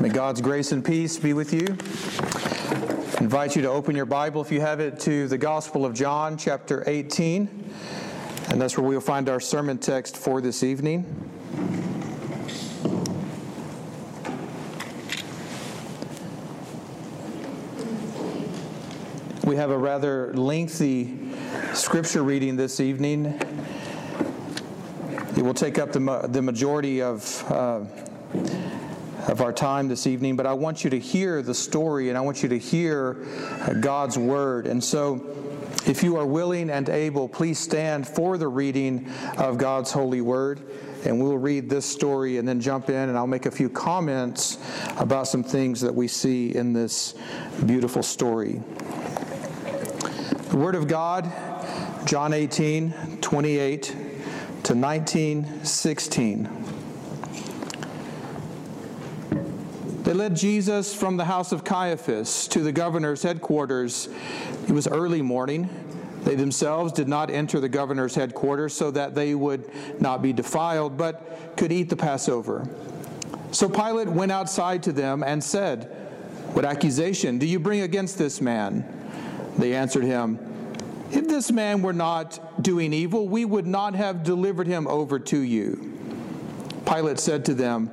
May God's grace and peace be with you. I invite you to open your Bible, if you have it, to the Gospel of John, chapter 18. And that's where we'll find our sermon text for this evening. We have a rather lengthy scripture reading this evening. It will take up the majority of our time this evening, but I want you to hear the story, and I want you to hear God's word. And so, if you are willing and able, please stand for the reading of God's holy word, and we'll read this story and then jump in, and I'll make a few comments about some things that we see in this beautiful story. The word of God, John 18:28-19:16. They led Jesus from the house of Caiaphas to the governor's headquarters. It was early morning. They themselves did not enter the governor's headquarters so that they would not be defiled, but could eat the Passover. So Pilate went outside to them and said, "What accusation do you bring against this man?" They answered him, "If this man were not doing evil, we would not have delivered him over to you." Pilate said to them,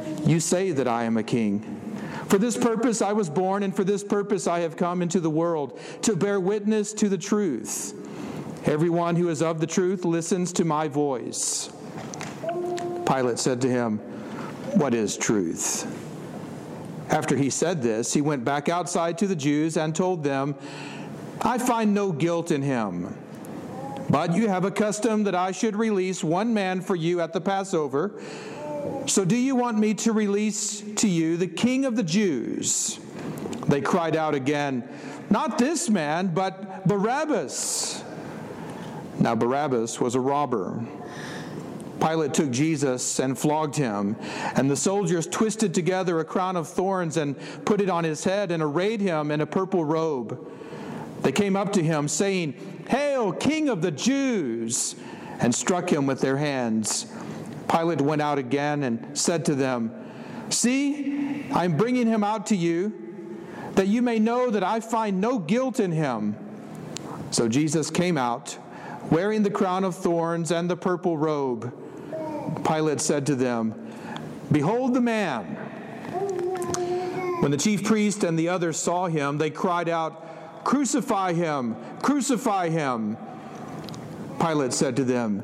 "You say that I am a king. For this purpose I was born, and for this purpose I have come into the world, to bear witness to the truth. Everyone who is of the truth listens to my voice." Pilate said to him, "What is truth?" After he said this, he went back outside to the Jews and told them, "I find no guilt in him. But you have a custom that I should release one man for you at the Passover. So do you want me to release to you the king of the Jews?" They cried out again, "Not this man, but Barabbas." Now Barabbas was a robber. Pilate took Jesus and flogged him, and the soldiers twisted together a crown of thorns and put it on his head and arrayed him in a purple robe. They came up to him, saying, "Hail, King of the Jews!" and struck him with their hands. Pilate went out again and said to them, "See, I am bringing him out to you, that you may know that I find no guilt in him." So Jesus came out, wearing the crown of thorns and the purple robe. Pilate said to them, "Behold the man." When the chief priest and the others saw him, they cried out, "Crucify him! Crucify him!" Pilate said to them,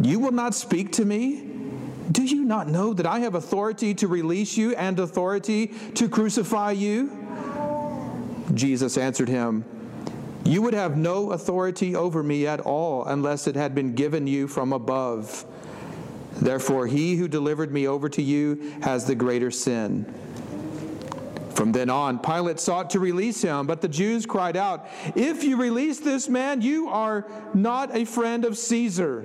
"You will not speak to me? Do you not know that I have authority to release you and authority to crucify you?" Jesus answered him, "You would have no authority over me at all unless it had been given you from above. Therefore, he who delivered me over to you has the greater sin." From then on, Pilate sought to release him, but the Jews cried out, "If you release this man, you are not a friend of Caesar.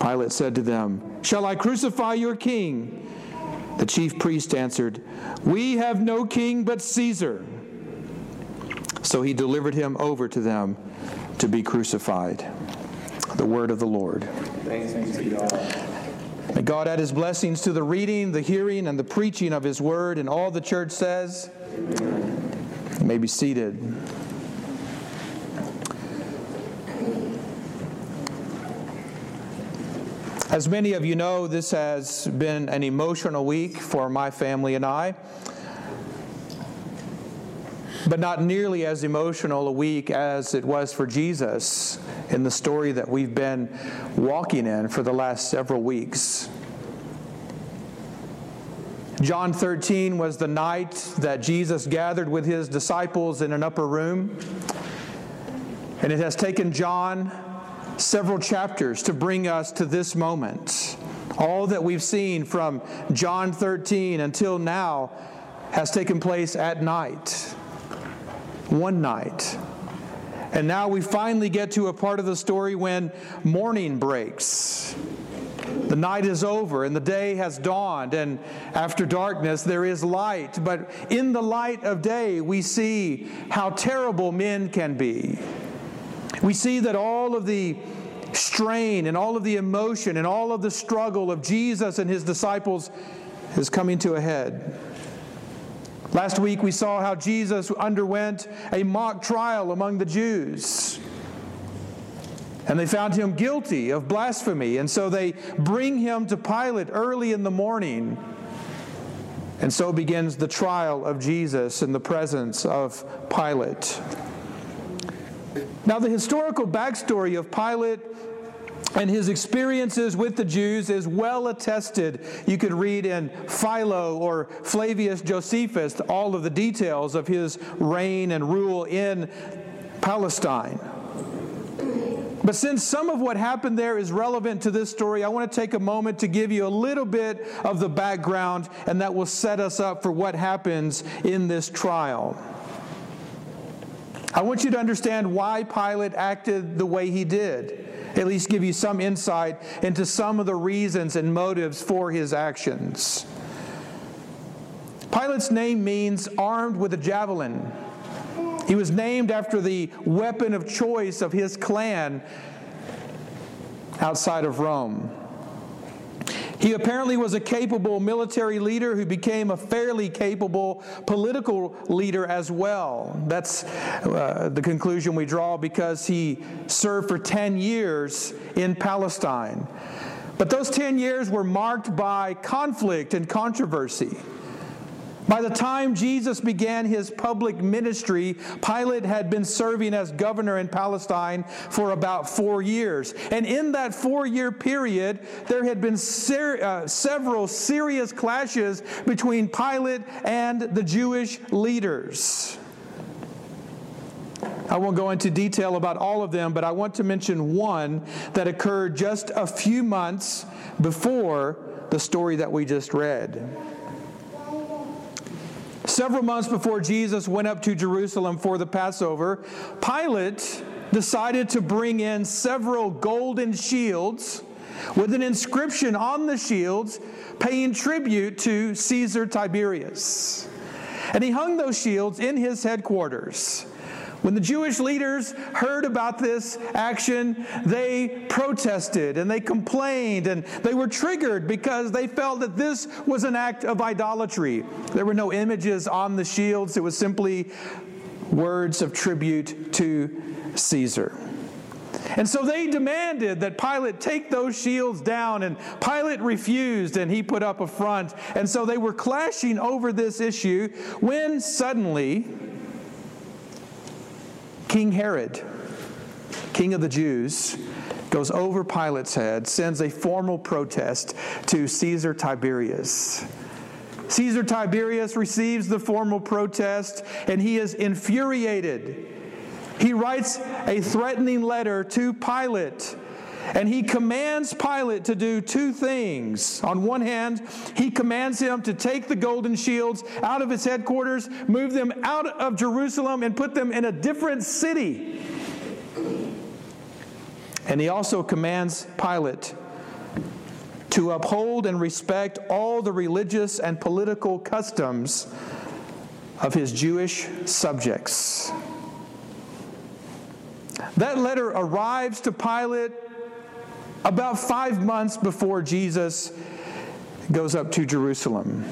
Pilate said to them, "Shall I crucify your king?" The chief priest answered, "We have no king but Caesar." So he delivered him over to them to be crucified. The word of the Lord. Thanks be to God. May God add his blessings to the reading, the hearing, and the preaching of his word, and all the church says. Amen. You may be seated. As many of you know, this has been an emotional week for my family and I, but not nearly as emotional a week as it was for Jesus in the story that we've been walking in for the last several weeks. John 13 was the night that Jesus gathered with his disciples in an upper room, and it has taken John several chapters to bring us to this moment. All that we've seen from John 13 until now has taken place at night, one night. And now we finally get to a part of the story when morning breaks. The night is over and the day has dawned, and after darkness there is light. But in the light of day, we see how terrible men can be. We see that all of the strain and all of the emotion and all of the struggle of Jesus and his disciples is coming to a head. Last week we saw how Jesus underwent a mock trial among the Jews, and they found him guilty of blasphemy, and so they bring him to Pilate early in the morning. And so begins the trial of Jesus in the presence of Pilate. Now, the historical backstory of Pilate and his experiences with the Jews is well attested. You could read in Philo or Flavius Josephus all of the details of his reign and rule in Palestine. But since some of what happened there is relevant to this story, I want to take a moment to give you a little bit of the background, and that will set us up for what happens in this trial. I want you to understand why Pilate acted the way he did, at least give you some insight into some of the reasons and motives for his actions. Pilate's name means armed with a javelin. He was named after the weapon of choice of his clan outside of Rome. He apparently was a capable military leader who became a fairly capable political leader as well. That's the conclusion we draw because he served for 10 years in Palestine. But those 10 years were marked by conflict and controversy. By the time Jesus began his public ministry, Pilate had been serving as governor in Palestine for about 4 years. And in that 4-year period, there had been several serious clashes between Pilate and the Jewish leaders. I won't go into detail about all of them, but I want to mention one that occurred just a few months before the story that we just read. Several months before Jesus went up to Jerusalem for the Passover, Pilate decided to bring in several golden shields with an inscription on the shields paying tribute to Caesar Tiberius. And he hung those shields in his headquarters. When the Jewish leaders heard about this action, they protested and they complained, and they were triggered because they felt that this was an act of idolatry. There were no images on the shields. It was simply words of tribute to Caesar. And so they demanded that Pilate take those shields down, and Pilate refused, and he put up a front. And so they were clashing over this issue when suddenly King Herod, king of the Jews, goes over Pilate's head, sends a formal protest to Caesar Tiberius, Caesar Tiberius receives the formal protest, and he is infuriated. He writes a threatening letter to Pilate, and he commands Pilate to do two things. On one hand, he commands him to take the golden shields out of his headquarters, move them out of Jerusalem, and put them in a different city. And he also commands Pilate to uphold and respect all the religious and political customs of his Jewish subjects. That letter arrives to Pilate about 5 months before Jesus goes up to Jerusalem.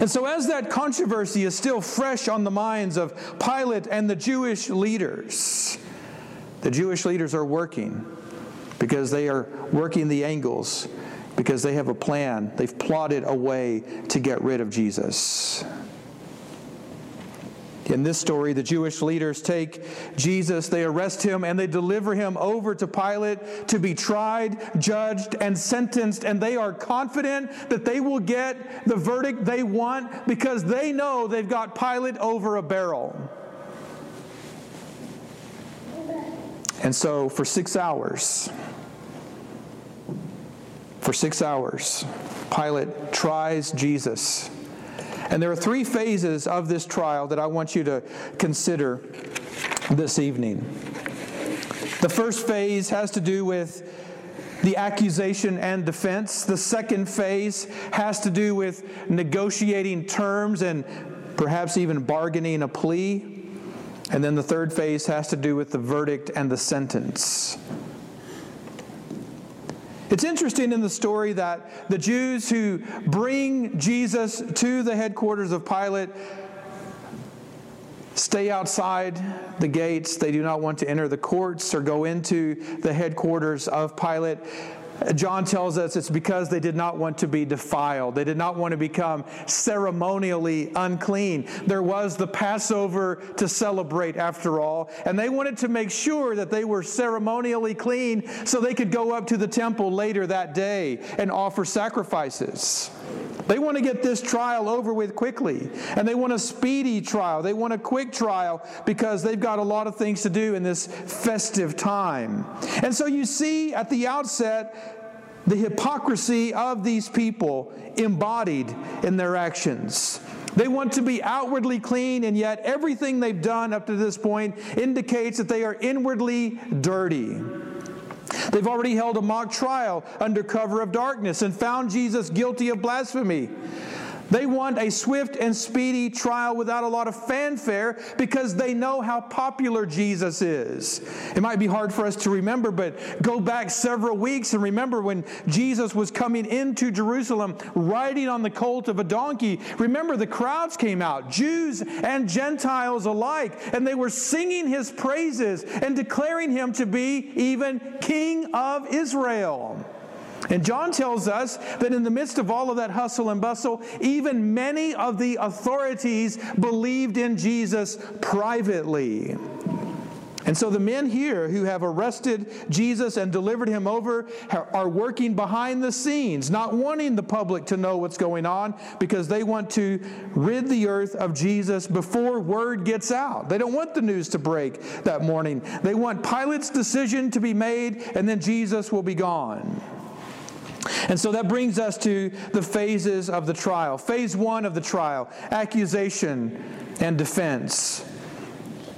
And so as that controversy is still fresh on the minds of Pilate and the Jewish leaders are working because they are working the angles, because they have a plan. They've plotted a way to get rid of Jesus. In this story, the Jewish leaders take Jesus, they arrest him, and they deliver him over to Pilate to be tried, judged, and sentenced. And they are confident that they will get the verdict they want because they know they've got Pilate over a barrel. And so for six hours, Pilate tries Jesus. And there are three phases of this trial that I want you to consider this evening. The first phase has to do with the accusation and defense. The second phase has to do with negotiating terms and perhaps even bargaining a plea. And then the third phase has to do with the verdict and the sentence. It's interesting in the story that the Jews who bring Jesus to the headquarters of Pilate stay outside the gates. They do not want to enter the courts or go into the headquarters of Pilate. John tells us it's because they did not want to be defiled. They did not want to become ceremonially unclean. There was the Passover to celebrate after all, and they wanted to make sure that they were ceremonially clean so they could go up to the temple later that day and offer sacrifices. They want to get this trial over with quickly, and they want a speedy trial. They want a quick trial because they've got a lot of things to do in this festive time. And so you see at the outset the hypocrisy of these people embodied in their actions. They want to be outwardly clean, and yet everything they've done up to this point indicates that they are inwardly dirty. They've already held a mock trial under cover of darkness and found Jesus guilty of blasphemy. They want a swift and speedy trial without a lot of fanfare because they know how popular Jesus is. It might be hard for us to remember, but go back several weeks and remember when Jesus was coming into Jerusalem riding on the colt of a donkey. Remember, the crowds came out, Jews and Gentiles alike, and they were singing his praises and declaring him to be even King of Israel. And John tells us that in the midst of all of that hustle and bustle, even many of the authorities believed in Jesus privately. And so the men here who have arrested Jesus and delivered him over are working behind the scenes, not wanting the public to know what's going on because they want to rid the earth of Jesus before word gets out. They don't want the news to break that morning. They want Pilate's decision to be made, and then Jesus will be gone. And so that brings us to the phases of the trial. Phase one of the trial, accusation and defense.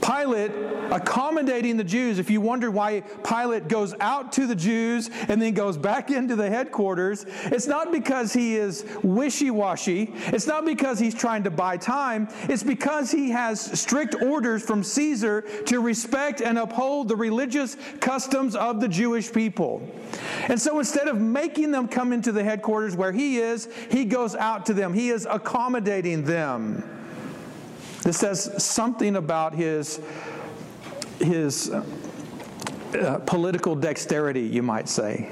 Pilate accommodating the Jews. If you wonder why Pilate goes out to the Jews and then goes back into the headquarters, it's not because he is wishy-washy. It's not because he's trying to buy time. It's because he has strict orders from Caesar to respect and uphold the religious customs of the Jewish people. And so instead of making them come into the headquarters where he is, he goes out to them. He is accommodating them. This says something about his political dexterity, you might say.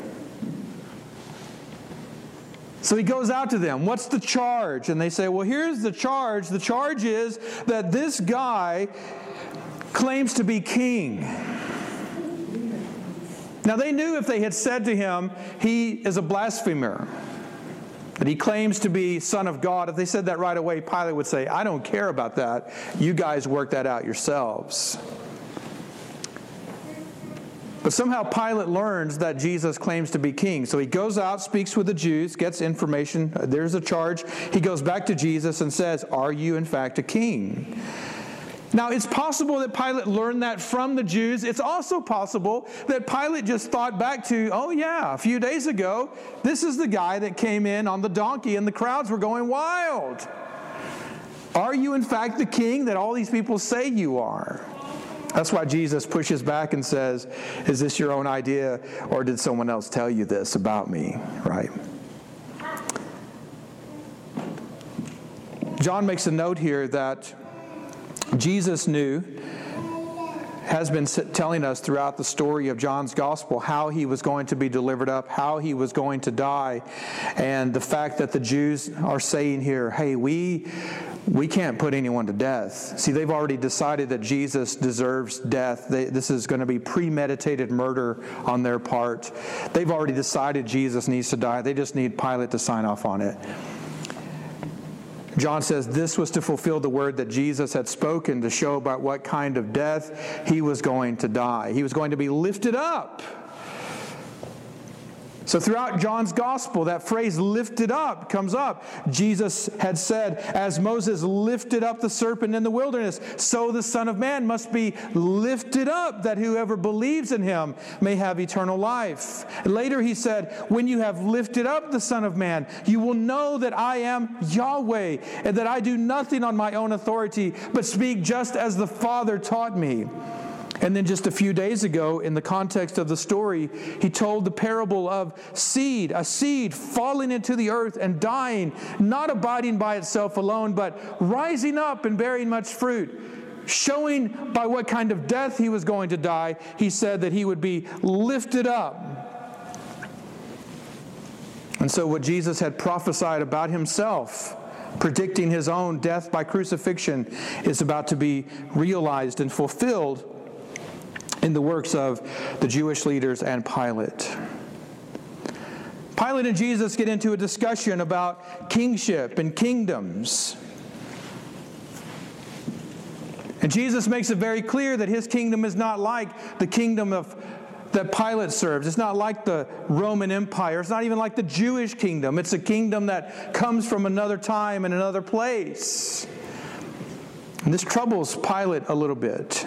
So he goes out to them. What's the charge? And they say, well, here's the charge. The charge is that this guy claims to be king. Now, they knew if they had said to him, he is a blasphemer. that he claims to be Son of God. If they said that right away, Pilate would say, I don't care about that. You guys work that out yourselves. But somehow Pilate learns that Jesus claims to be king. So he goes out, speaks with the Jews, gets information. There's a charge. He goes back to Jesus and says, are you in fact a king? Now, it's possible that Pilate learned that from the Jews. It's also possible that Pilate just thought back to, oh yeah, a few days ago, this is the guy that came in on the donkey and the crowds were going wild. Are you in fact the king that all these people say you are? That's why Jesus pushes back and says, is this your own idea, or did someone else tell you this about me? Right? John makes a note here that Jesus knew, has been telling us throughout the story of John's gospel, how he was going to be delivered up, how he was going to die, and the fact that the Jews are saying here, hey, we can't put anyone to death. See, they've already decided that Jesus deserves death. This is going to be premeditated murder on their part. They've already decided Jesus needs to die. They just need Pilate to sign off on it. John says this was to fulfill the word that Jesus had spoken to show by what kind of death he was going to die. He was going to be lifted up. So throughout John's gospel, that phrase lifted up comes up. Jesus had said, as Moses lifted up the serpent in the wilderness, so the Son of Man must be lifted up, that whoever believes in him may have eternal life. Later he said, when you have lifted up the Son of Man, you will know that I am Yahweh, and that I do nothing on my own authority, but speak just as the Father taught me. And then just a few days ago, in the context of the story, he told the parable of a seed falling into the earth and dying, not abiding by itself alone, but rising up and bearing much fruit, showing by what kind of death he was going to die. He said that he would be lifted up. And so what Jesus had prophesied about himself, predicting his own death by crucifixion, is about to be realized and fulfilled in the works of the Jewish leaders and Pilate. Pilate and Jesus get into a discussion about kingship and kingdoms. And Jesus makes it very clear that his kingdom is not like the kingdom that Pilate serves. It's not like the Roman Empire. It's not even like the Jewish kingdom. It's a kingdom that comes from another time and another place. And this troubles Pilate a little bit.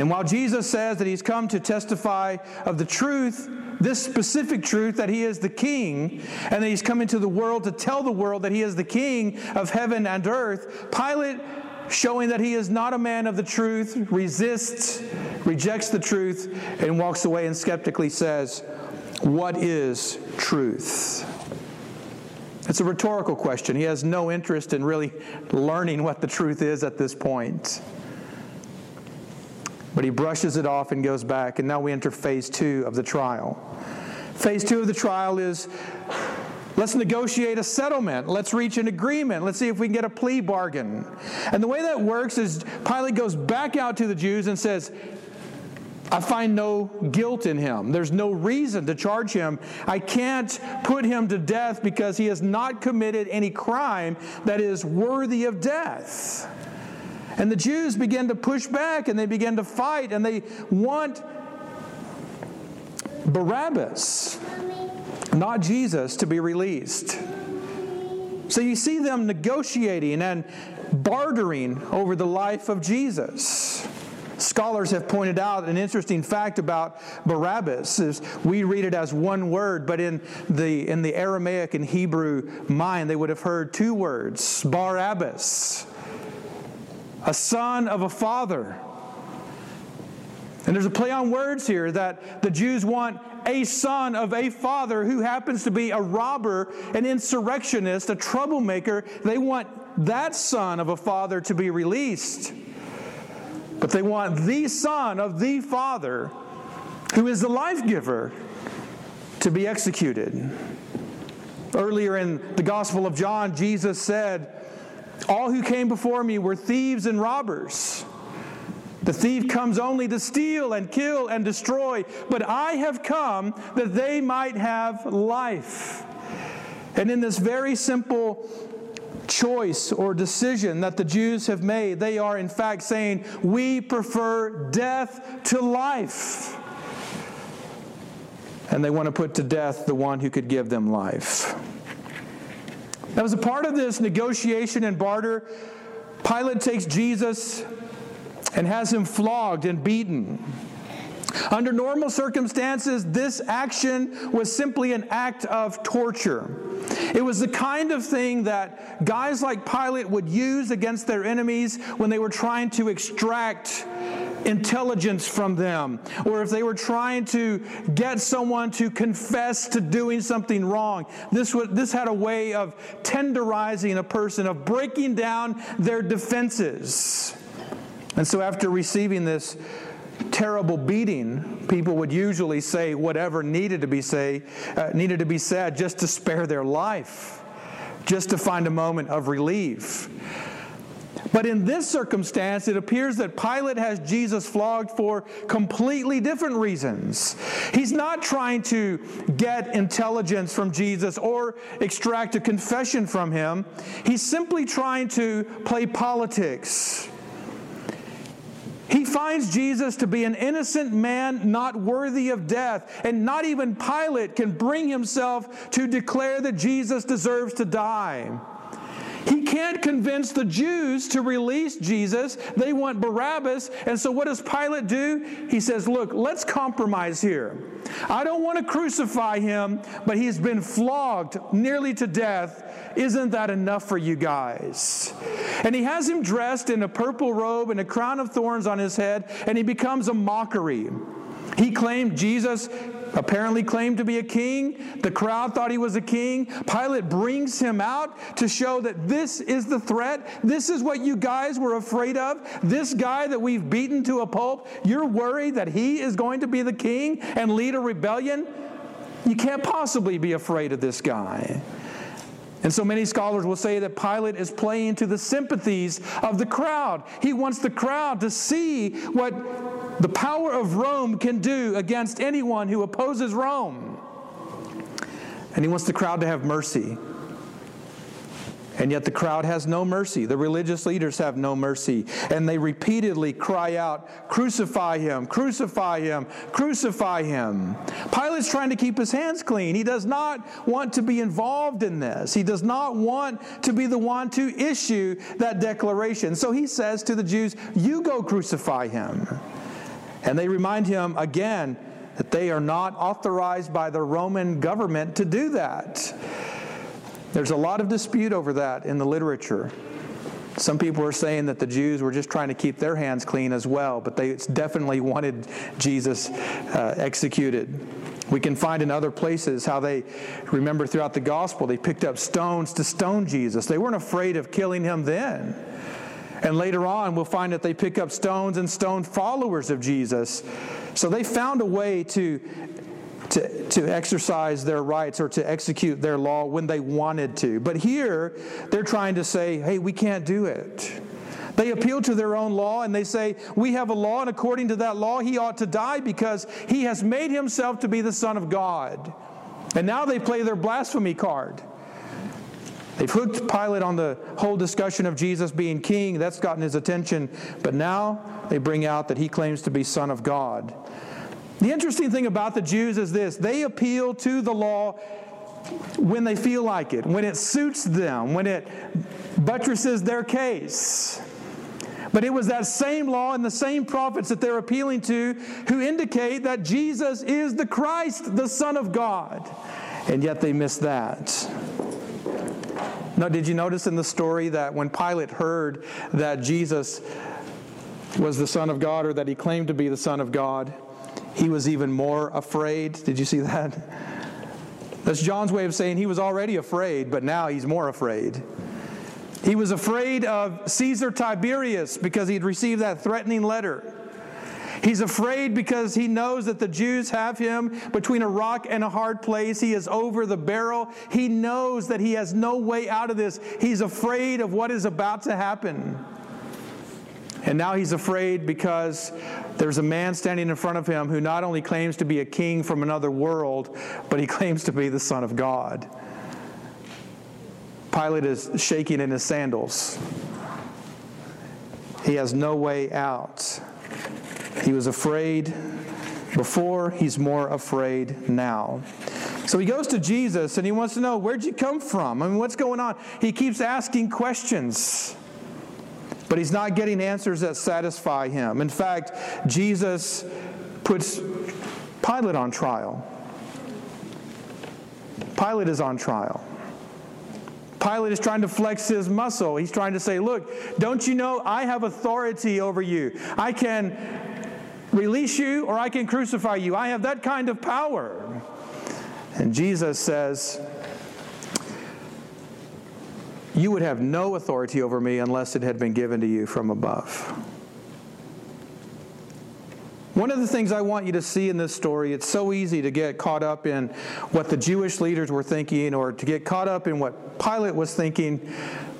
And while Jesus says that he's come to testify of the truth, this specific truth that he is the king, and that he's come into the world to tell the world that he is the king of heaven and earth, Pilate, showing that he is not a man of the truth, rejects the truth, and walks away and skeptically says, what is truth? It's a rhetorical question. He has no interest in really learning what the truth is at this point. But he brushes it off and goes back, and now we enter phase 2 of the trial. Phase 2 of the trial is, let's negotiate a settlement. Let's reach an agreement. Let's see if we can get a plea bargain. And the way that works is Pilate goes back out to the Jews and says, I find no guilt in him. There's no reason to charge him. I can't put him to death because he has not committed any crime that is worthy of death. And the Jews begin to push back, and they begin to fight, and they want Barabbas, not Jesus, to be released. So you see them negotiating and bartering over the life of Jesus. Scholars have pointed out an interesting fact about Barabbas is we read it as one word, but in the Aramaic and Hebrew mind, they would have heard two words, Barabbas. A son of a father. And there's a play on words here that the Jews want a son of a father who happens to be a robber, an insurrectionist, a troublemaker. They want that son of a father to be released. But they want the son of the father, who is the life giver, to be executed. Earlier in the Gospel of John, Jesus said, all who came before me were thieves and robbers, The thief comes only to steal and kill and destroy, but I have come that they might have life. And in this very simple choice or decision that the Jews have made, they are in fact saying, we prefer death to life. And they want to put to death the one who could give them life. Now, as a part of this negotiation and barter, Pilate takes Jesus and has him flogged and beaten. Under normal circumstances, this action was simply an act of torture. It was the kind of thing that guys like Pilate would use against their enemies when they were trying to extract intelligence from them, or if they were trying to get someone to confess to doing something wrong. This had a way of tenderizing a person, of breaking down their defenses. And so after receiving this terrible beating, people would usually say whatever needed to be said just to spare their life, just to find a moment of relief. But in this circumstance, it appears that Pilate has Jesus flogged for completely different reasons. He's not trying to get intelligence from Jesus or extract a confession from him. He's simply trying to play politics. He finds Jesus to be an innocent man not worthy of death, and not even Pilate can bring himself to declare that Jesus deserves to die. He can't convince the Jews to release Jesus. They want Barabbas. And so what does Pilate do? He says, look, let's compromise here. I don't want to crucify him, but he's been flogged nearly to death. Isn't that enough for you guys? And he has him dressed in a purple robe and a crown of thorns on his head, and he becomes a mockery. He claimed Jesus apparently claimed to be a king. The crowd thought he was a king. Pilate brings him out to show that this is the threat. This is what you guys were afraid of. This guy that we've beaten to a pulp, you're worried that he is going to be the king and lead a rebellion? You can't possibly be afraid of this guy. And so many scholars will say that Pilate is playing to the sympathies of the crowd. He wants the crowd to see what the power of Rome can do against anyone who opposes Rome. And he wants the crowd to have mercy. And yet the crowd has no mercy. The religious leaders have no mercy. And they repeatedly cry out, crucify him, crucify him, crucify him. Pilate's trying to keep his hands clean. He does not want to be involved in this. He does not want to be the one to issue that declaration. So he says to the Jews, you go crucify him. And they remind him again that they are not authorized by the Roman government to do that. There's a lot of dispute over that in the literature. Some people are saying that the Jews were just trying to keep their hands clean as well, but they definitely wanted Jesus executed. We can find in other places how they, remember throughout the gospel, they picked up stones to stone Jesus. They weren't afraid of killing him then. And later on, we'll find that they pick up stones and stone followers of Jesus. So they found a way to exercise their rights or to execute their law when they wanted to. But here, they're trying to say, hey, we can't do it. They appeal to their own law and they say, we have a law, and according to that law, he ought to die because he has made himself to be the Son of God. And now they play their blasphemy card. They've hooked Pilate on the whole discussion of Jesus being king. That's gotten his attention. But now they bring out that he claims to be Son of God. The interesting thing about the Jews is this. They appeal to the law when they feel like it, when it suits them, when it buttresses their case. But it was that same law and the same prophets that they're appealing to who indicate that Jesus is the Christ, the Son of God. And yet they miss that. Now, did you notice in the story that when Pilate heard that Jesus was the Son of God, or that he claimed to be the Son of God, he was even more afraid? Did you see that? That's John's way of saying he was already afraid, but now he's more afraid. He was afraid of Caesar Tiberius because he'd received that threatening letter. He's afraid because he knows that the Jews have him between a rock and a hard place. He is over the barrel. He knows that he has no way out of this. He's afraid of what is about to happen. And now he's afraid because there's a man standing in front of him who not only claims to be a king from another world, but he claims to be the Son of God. Pilate is shaking in his sandals. He has no way out. He was afraid before, he's more afraid now. So he goes to Jesus and he wants to know, where'd you come from? I mean, what's going on? He keeps asking questions, but he's not getting answers that satisfy him. In fact, Jesus puts Pilate on trial. Pilate is on trial. Pilate is trying to flex his muscle. He's trying to say, look, don't you know I have authority over you? I can release you or I can crucify you. I have that kind of power. And Jesus says, you would have no authority over me unless it had been given to you from above. One of the things I want you to see in this story, it's so easy to get caught up in what the Jewish leaders were thinking or to get caught up in what Pilate was thinking.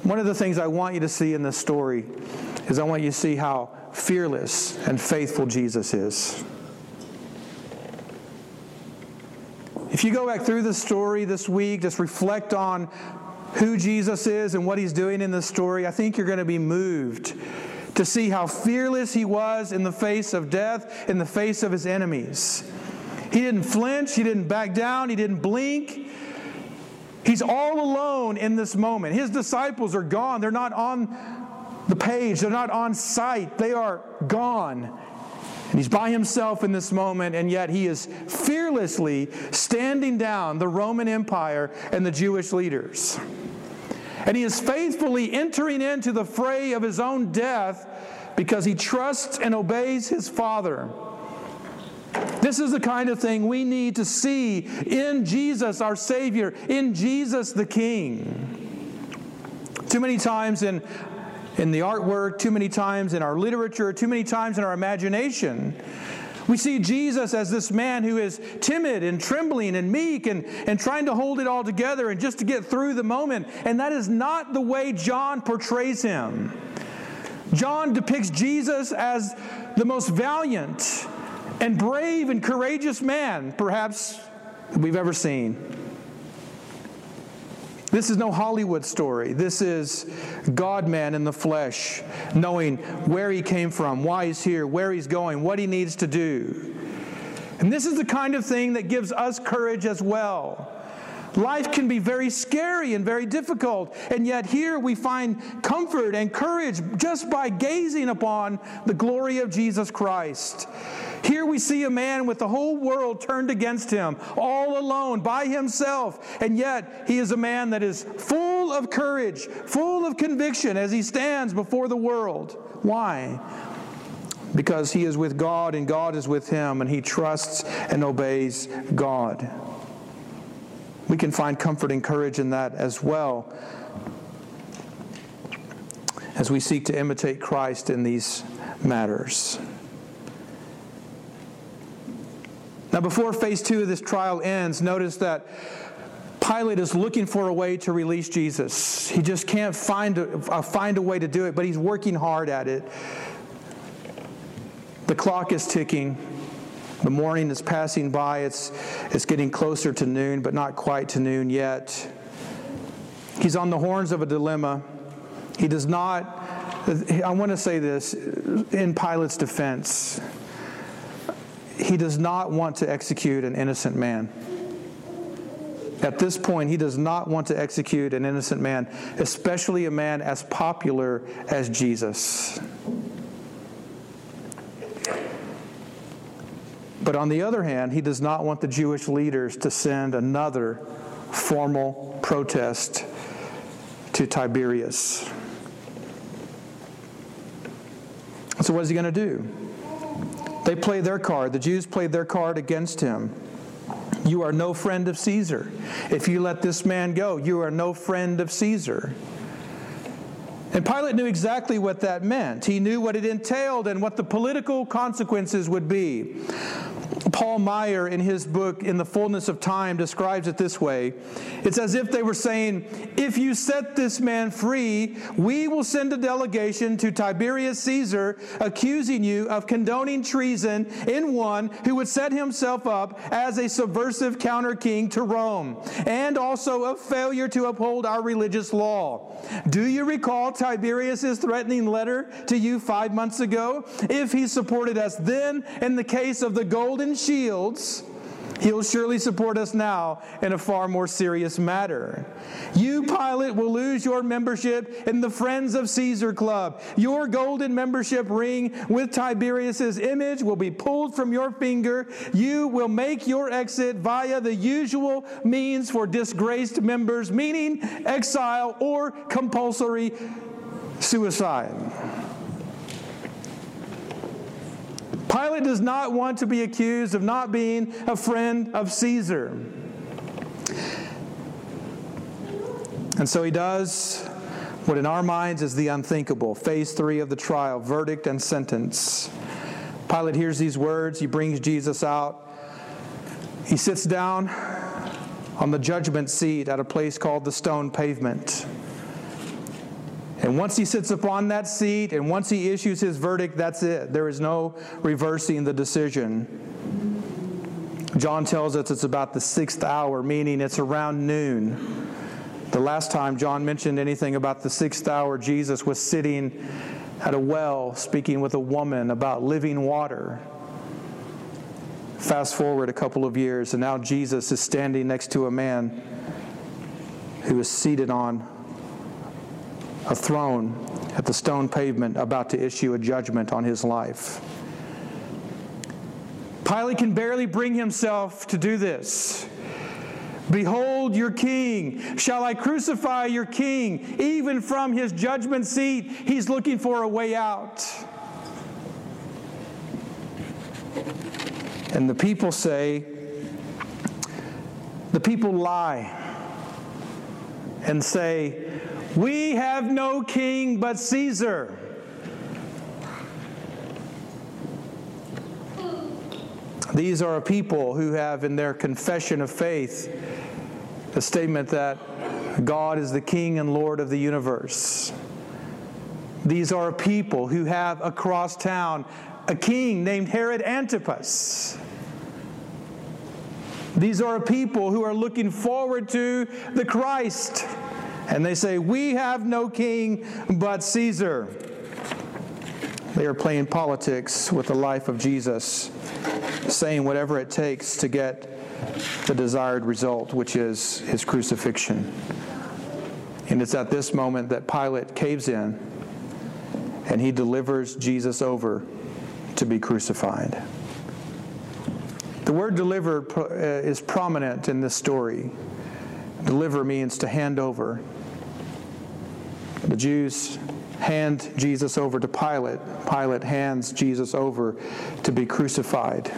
One of the things I want you to see in this story is I want you to see how fearless and faithful Jesus is. If you go back through the story this week, just reflect on who Jesus is and what he's doing in this story, I think you're going to be moved to see how fearless he was in the face of death, in the face of his enemies. He didn't flinch. He didn't back down. He didn't blink. He's all alone in this moment. His disciples are gone. They're not on the page. They're not on site. They are gone. And he's by himself in this moment, and yet he is fearlessly standing down the Roman Empire and the Jewish leaders. And he is faithfully entering into the fray of his own death because he trusts and obeys his Father. This is the kind of thing we need to see in Jesus, our Savior, in Jesus the King. Too many times in the artwork, too many times in our literature, too many times in our imagination, we see Jesus as this man who is timid and trembling and meek and trying to hold it all together and just to get through the moment. And that is not the way John portrays him. John depicts Jesus as the most valiant and brave and courageous man, perhaps, that we've ever seen. This is no Hollywood story. This is God-man in the flesh, knowing where he came from, why he's here, where he's going, what he needs to do. And this is the kind of thing that gives us courage as well. Life can be very scary and very difficult, and yet here we find comfort and courage just by gazing upon the glory of Jesus Christ. Here we see a man with the whole world turned against him, all alone, by himself, and yet he is a man that is full of courage, full of conviction as he stands before the world. Why? Because he is with God and God is with him, and he trusts and obeys God. We can find comfort and courage in that as well as we seek to imitate Christ in these matters. Now, before phase 2 of this trial ends, notice that Pilate is looking for a way to release Jesus. He just can't find a way to do it, but he's working hard at it. The clock is ticking. The morning is passing by. It's getting closer to noon, but not quite to noon yet. He's on the horns of a dilemma. He does not, I want to say this, in Pilate's defense, he does not want to execute an innocent man. At this point, he does not want to execute an innocent man, especially a man as popular as Jesus. But on the other hand, he does not want the Jewish leaders to send another formal protest to Tiberius. So what is he going to do? They play their card. The Jews played their card against him. You are no friend of Caesar. If you let this man go, you are no friend of Caesar. And Pilate knew exactly what that meant. He knew what it entailed and what the political consequences would be. Paul Meyer, in his book, In the Fullness of Time, describes it this way. It's as if they were saying, if you set this man free, we will send a delegation to Tiberius Caesar accusing you of condoning treason in one who would set himself up as a subversive counter-king to Rome, and also of failure to uphold our religious law. Do you recall Tiberius's threatening letter to you 5 months ago? If he supported us then in the case of the golden shields, he'll surely support us now in a far more serious matter. You, Pilate, will lose your membership in the Friends of Caesar Club. Your golden membership ring with Tiberius's image will be pulled from your finger. You will make your exit via the usual means for disgraced members, meaning exile or compulsory suicide. Pilate does not want to be accused of not being a friend of Caesar. And so he does what in our minds is the unthinkable. Phase 3 of the trial, verdict and sentence. Pilate hears these words. He brings Jesus out. He sits down on the judgment seat at a place called the Stone Pavement. And once he sits upon that seat, and once he issues his verdict, that's it. There is no reversing the decision. John tells us it's about the 6th hour, meaning it's around noon. The last time John mentioned anything about the 6th hour, Jesus was sitting at a well speaking with a woman about living water. Fast forward a couple of years, and now Jesus is standing next to a man who is seated on a throne at the stone pavement, about to issue a judgment on his life. Pilate can barely bring himself to do this. Behold your king. Shall I crucify your king? Even from his judgment seat, he's looking for a way out. And the people say, the people lie and say, we have no king but Caesar. These are a people who have in their confession of faith the statement that God is the King and Lord of the universe. These are a people who have across town a king named Herod Antipas. These are a people who are looking forward to the Christ. And they say, we have no king but Caesar. They are playing politics with the life of Jesus, saying whatever it takes to get the desired result, which is his crucifixion. And it's at this moment that Pilate caves in, and he delivers Jesus over to be crucified. The word deliver is prominent in this story. Deliver means to hand over. The Jews hand Jesus over to Pilate. Pilate hands Jesus over to be crucified.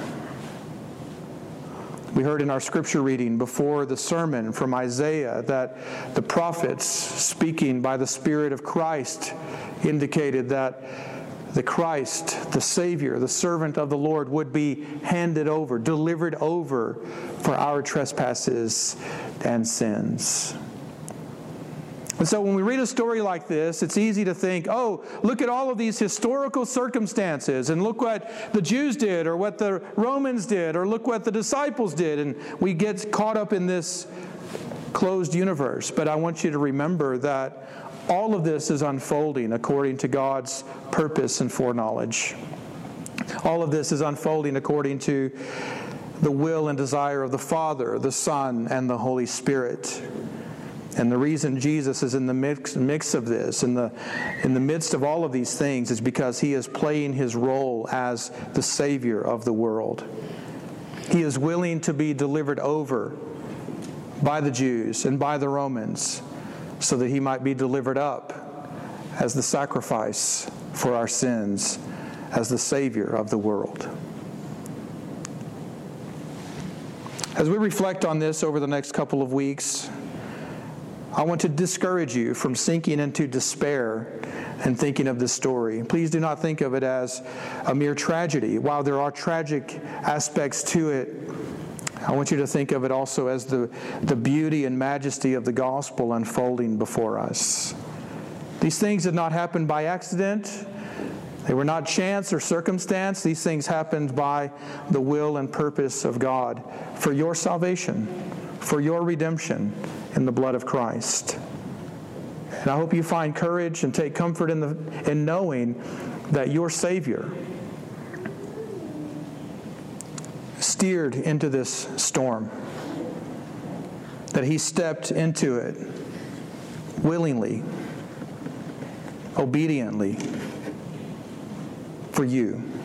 We heard in our scripture reading before the sermon from Isaiah that the prophets, speaking by the Spirit of Christ, indicated that the Christ, the Savior, the servant of the Lord, would be handed over, delivered over for our trespasses and sins. And so when we read a story like this, it's easy to think, oh, look at all of these historical circumstances, and look what the Jews did, or what the Romans did, or look what the disciples did, and we get caught up in this closed universe. But I want you to remember that all of this is unfolding according to God's purpose and foreknowledge. All of this is unfolding according to the will and desire of the Father, the Son, and the Holy Spirit. And the reason Jesus is in the mix of this, in the midst of all of these things, is because he is playing his role as the Savior of the world. He is willing to be delivered over by the Jews and by the Romans, so that he might be delivered up as the sacrifice for our sins, as the Savior of the world. As we reflect on this over the next couple of weeks, I want to discourage you from sinking into despair and thinking of this story. Please do not think of it as a mere tragedy. While there are tragic aspects to it, I want you to think of it also as the beauty and majesty of the gospel unfolding before us. These things did not happen by accident. They were not chance or circumstance. These things happened by the will and purpose of God for your salvation, for your redemption in the blood of Christ. And I hope you find courage and take comfort in knowing that your Savior steered into this storm, that He stepped into it willingly, obediently, for you.